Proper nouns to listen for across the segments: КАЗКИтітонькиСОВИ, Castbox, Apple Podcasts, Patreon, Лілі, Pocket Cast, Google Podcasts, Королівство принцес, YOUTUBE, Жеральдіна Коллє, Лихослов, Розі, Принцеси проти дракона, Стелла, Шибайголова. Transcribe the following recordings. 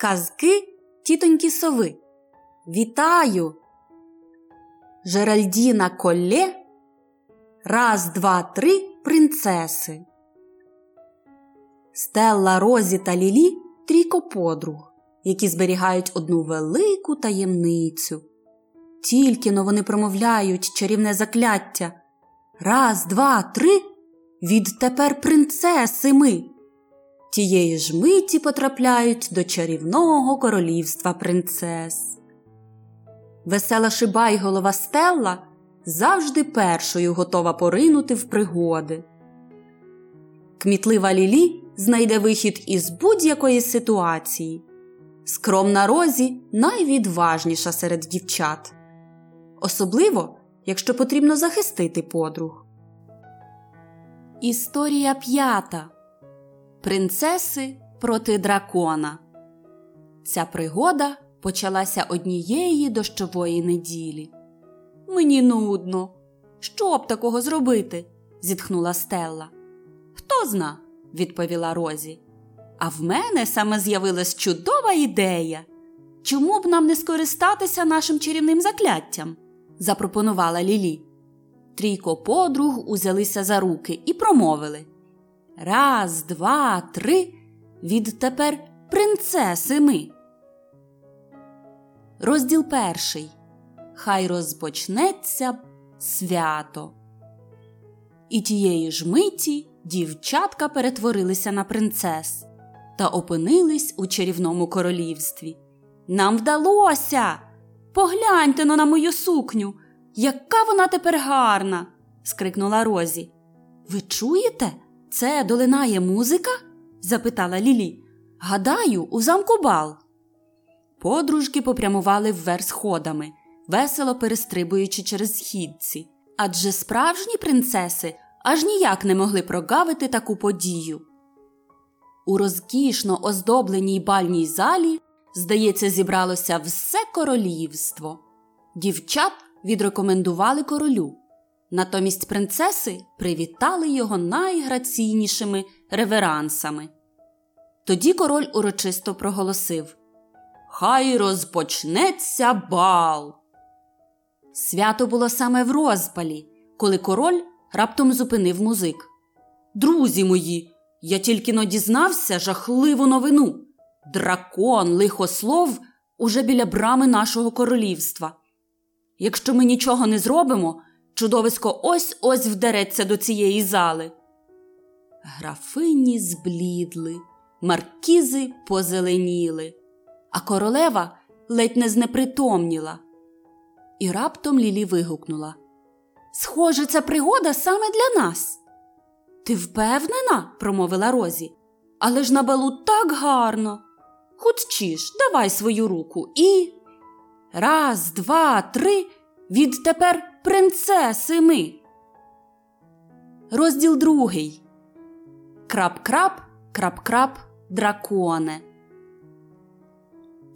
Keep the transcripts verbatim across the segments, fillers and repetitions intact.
Казки тітоньки сови. Вітаю! Жеральдіна Коллє. Раз, два, три принцеси. Стелла, Розі та Лілі – трійко подруг, які зберігають одну велику таємницю. Тільки-но вони промовляють чарівне закляття. Раз, два, три – відтепер принцеси ми. Тієї ж миті потрапляють до чарівного королівства принцес. Весела Шибайголова Стелла завжди першою готова поринути в пригоди. Кмітлива Лілі знайде вихід із будь-якої ситуації. Скромна Розі – найвідважніша серед дівчат. Особливо, якщо потрібно захистити подруг. Історія п'ята. Принцеси проти дракона. Ця пригода почалася однієї дощової неділі. «Мені нудно. Що б такого зробити?» – зітхнула Стелла. «Хто зна?» – відповіла Розі. «А в мене саме з'явилась чудова ідея. Чому б нам не скористатися нашим чарівним закляттям?» – запропонувала Лілі. Трійко подруг узялися за руки і промовили. Раз, два, три, відтепер принцеси ми. Розділ перший. Хай розпочнеться свято. І тієї ж миті дівчатка перетворилися на принцес та опинились у чарівному королівстві. Нам вдалося! Погляньте но на мою сукню! Яка вона тепер гарна! Скрикнула Розі. Ви чуєте? Це долинає музика? Запитала Лілі. Гадаю, у замку бал. Подружки попрямували вверх сходами, весело перестрибуючи через східці. Адже справжні принцеси аж ніяк не могли прогавити таку подію. У розкішно оздобленій бальній залі, здається, зібралося все королівство. Дівчат відрекомендували королю. Натомість принцеси привітали його найграційнішими реверансами. Тоді король урочисто проголосив «Хай розпочнеться бал!». Свято було саме в розпалі, коли король раптом зупинив музик. «Друзі мої, я тільки-но дізнався жахливу новину. Дракон Лихослов уже біля брами нашого королівства. Якщо ми нічого не зробимо, чудовисько ось-ось вдереться до цієї зали». Графині зблідли, маркізи позеленіли, а королева ледь не знепритомніла. І раптом Лілі вигукнула. «Схоже, ця пригода саме для нас!» «Ти впевнена?» – промовила Розі. «Але ж на балу так гарно! Хочеш, давай свою руку і...» «Раз, два, три, відтепер...» Принцеси ми. Розділ другий. Крап-крап, крап-крап, драконе.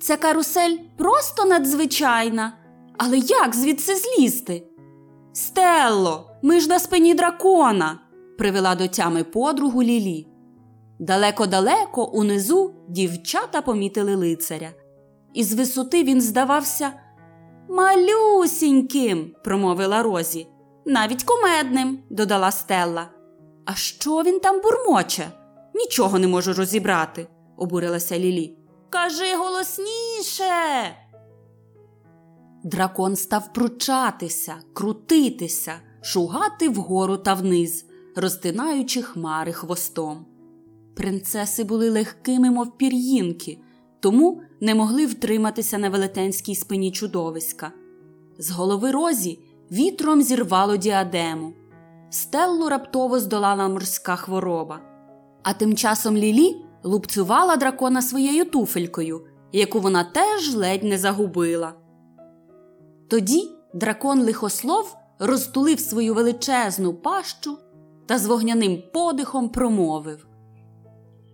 Ця карусель просто надзвичайна. Але як звідси злізти? Стелло, ми ж на спині дракона, привела до тями подругу Лілі. Далеко-далеко унизу дівчата помітили лицаря. І з висоти він здавався «Малюсіньким!» – промовила Розі. «Навіть кумедним!» – додала Стелла. «А що він там бурмоче? Нічого не можу розібрати!» – обурилася Лілі. «Кажи голосніше!» Дракон став пручатися, крутитися, шугати вгору та вниз, розтинаючи хмари хвостом. Принцеси були легкими, мов пір'їнки, тому не могли втриматися на велетенській спині чудовиська. З голови Розі вітром зірвало діадему. Стеллу раптово здолала морська хвороба. А тим часом Лілі лупцювала дракона своєю туфелькою, яку вона теж ледь не загубила. Тоді дракон Лихослов розтулив свою величезну пащу та з вогняним подихом промовив.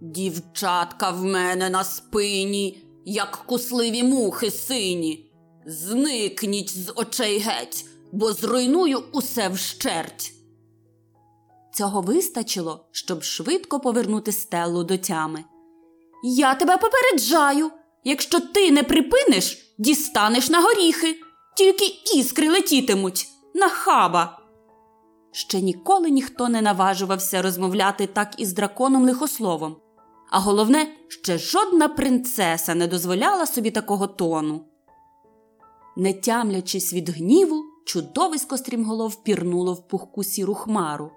«Дівчатка в мене на спині, як кусливі мухи сині. Зникніть з очей геть, бо зруйную усе вщерть». Цього вистачило, щоб швидко повернути Стеллу до тями. «Я тебе попереджаю, Якщо ти не припиниш, дістанеш на горіхи. Тільки іскри летітимуть. Нахаба!» Ще ніколи ніхто не наважувався розмовляти так із драконом Лихословом. А головне, ще жодна принцеса не дозволяла собі такого тону. Не тямлячись від гніву, чудовисько Стрімголов пірнуло в пухку сіру хмару.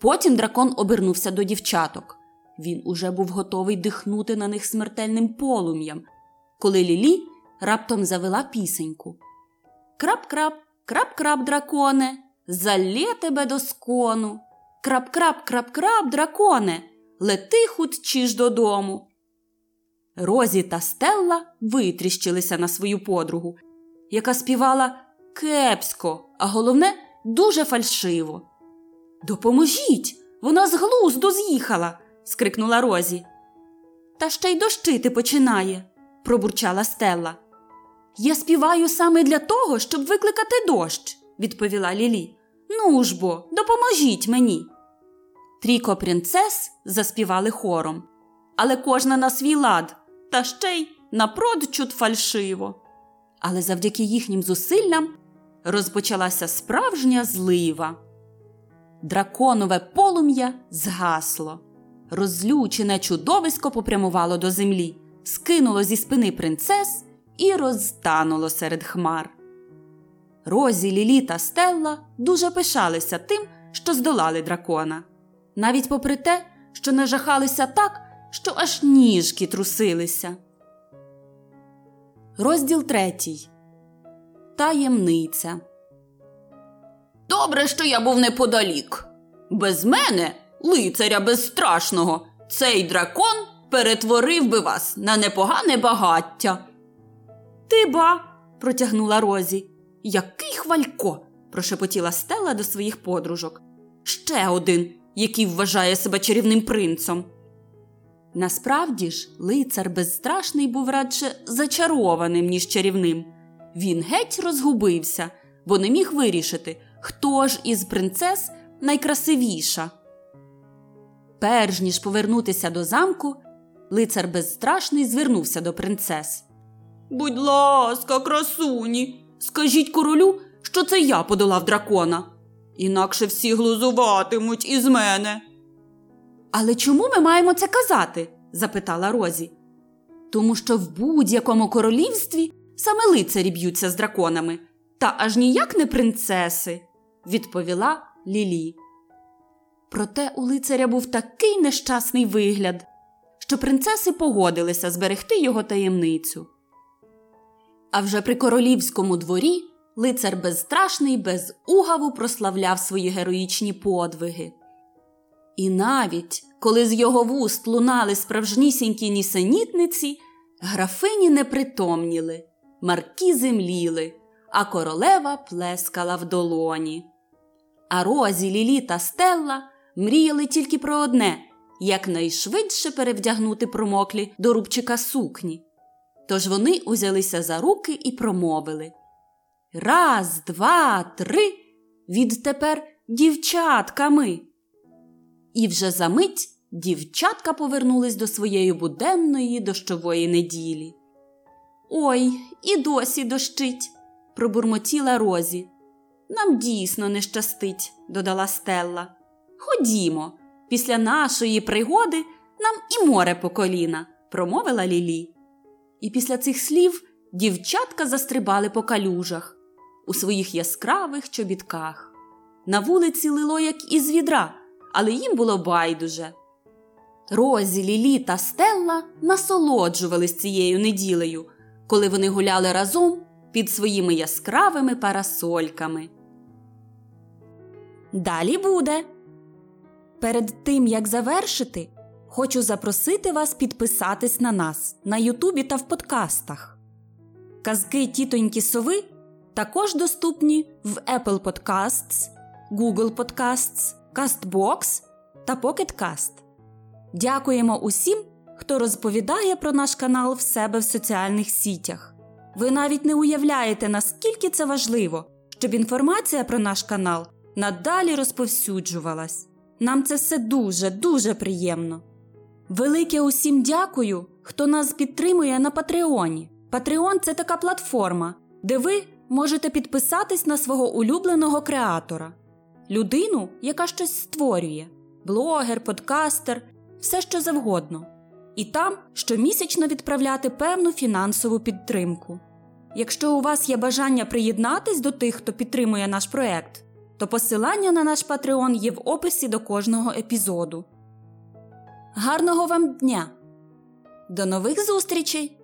Потім дракон обернувся до дівчаток. Він уже був готовий дихнути на них смертельним полум'ям, коли Лілі раптом завела пісеньку. «Крап-крап, крап-крап, драконе, залє тебе до скону. Крап-крап, крап-крап, драконе, лети хутчі ж додому». Розі та Стелла витріщилися на свою подругу, яка співала кепсько, а головне, дуже фальшиво. «Допоможіть! Вона з глузду з'їхала!» – скрикнула Розі. «Та ще й дощити починає!» – пробурчала Стелла. «Я співаю саме для того, щоб викликати дощ!» – відповіла Лілі. «Ну ж бо, допоможіть мені!» Трійко принцес заспівали хором, але кожна на свій лад, та ще й напрочуд фальшиво. Але завдяки їхнім зусиллям розпочалася справжня злива. Драконове полум'я згасло. Розлючене чудовисько попрямувало до землі, скинуло зі спини принцес і розтануло серед хмар. Розі, Лілі та Стелла дуже пишалися тим, що здолали дракона. Навіть попри те, що нажахалися так, що аж ніжки трусилися. Розділ третій. Таємниця. «Добре, що я був неподалік. Без мене, лицаря безстрашного, цей дракон перетворив би вас на непогане багаття». «Ти ба!» – протягнула Розі. «Який хвалько!» – прошепотіла Стелла до своїх подружок. «Ще один, який вважає себе чарівним принцом». Насправді ж, лицар безстрашний був радше зачарованим, ніж чарівним. Він геть розгубився, бо не міг вирішити, хто ж із принцес найкрасивіша. Перш ніж повернутися до замку, лицар безстрашний звернувся до принцес. «Будь ласка, красуні, скажіть королю, що це я подолав дракона. Інакше всі глузуватимуть із мене». «Але чому ми маємо це казати?» – запитала Розі. «Тому що в будь-якому королівстві саме лицарі б'ються з драконами, та аж ніяк не принцеси», – відповіла Лілі. Проте у лицаря був такий нещасний вигляд, що принцеси погодилися зберегти його таємницю. А вже при королівському дворі лицар безстрашний без угаву прославляв свої героїчні подвиги. І навіть, коли з його вуст лунали справжнісінькі нісенітниці, графині непритомніли, маркізи мліли, а королева плескала в долоні. А Розі, Лілі та Стелла мріяли тільки про одне – якнайшвидше перевдягнути промоклі до рубчика сукні. Тож вони узялися за руки і промовили: «Раз, два, три, відтепер дівчатка ми!» І вже за мить дівчатка повернулись до своєї буденної дощової неділі. «Ой, і досі дощить!» – пробурмотіла Розі. «Нам дійсно не щастить!» – додала Стелла. «Ходімо, після нашої пригоди нам і море по коліна!» – промовила Лілі. І після цих слів дівчатка застрибали по калюжах у своїх яскравих чобітках. На вулиці лило, як із відра, але їм було байдуже. Розі, Лілі та Стелла насолоджувались цією неділею, коли вони гуляли разом під своїми яскравими парасольками. Далі буде. Перед тим, як завершити, хочу запросити вас підписатись на нас на Ютубі та в подкастах. Казки тітоньки Сови також доступні в Apple Podcasts, Google Podcasts, Castbox та Pocket Cast. Дякуємо усім, хто розповідає про наш канал в себе в соціальних сітях. Ви навіть не уявляєте, наскільки це важливо, щоб інформація про наш канал надалі розповсюджувалась. Нам це все дуже, дуже приємно. Велике усім дякую, хто нас підтримує на Patreon. Patreon – це така платформа, де ви можете підписатись на свого улюбленого креатора. Людину, яка щось створює. Блогер, подкастер, все що завгодно. І там щомісячно відправляти певну фінансову підтримку. Якщо у вас є бажання приєднатись до тих, хто підтримує наш проект, то посилання на наш Patreon є в описі до кожного епізоду. Гарного вам дня! До нових зустрічей!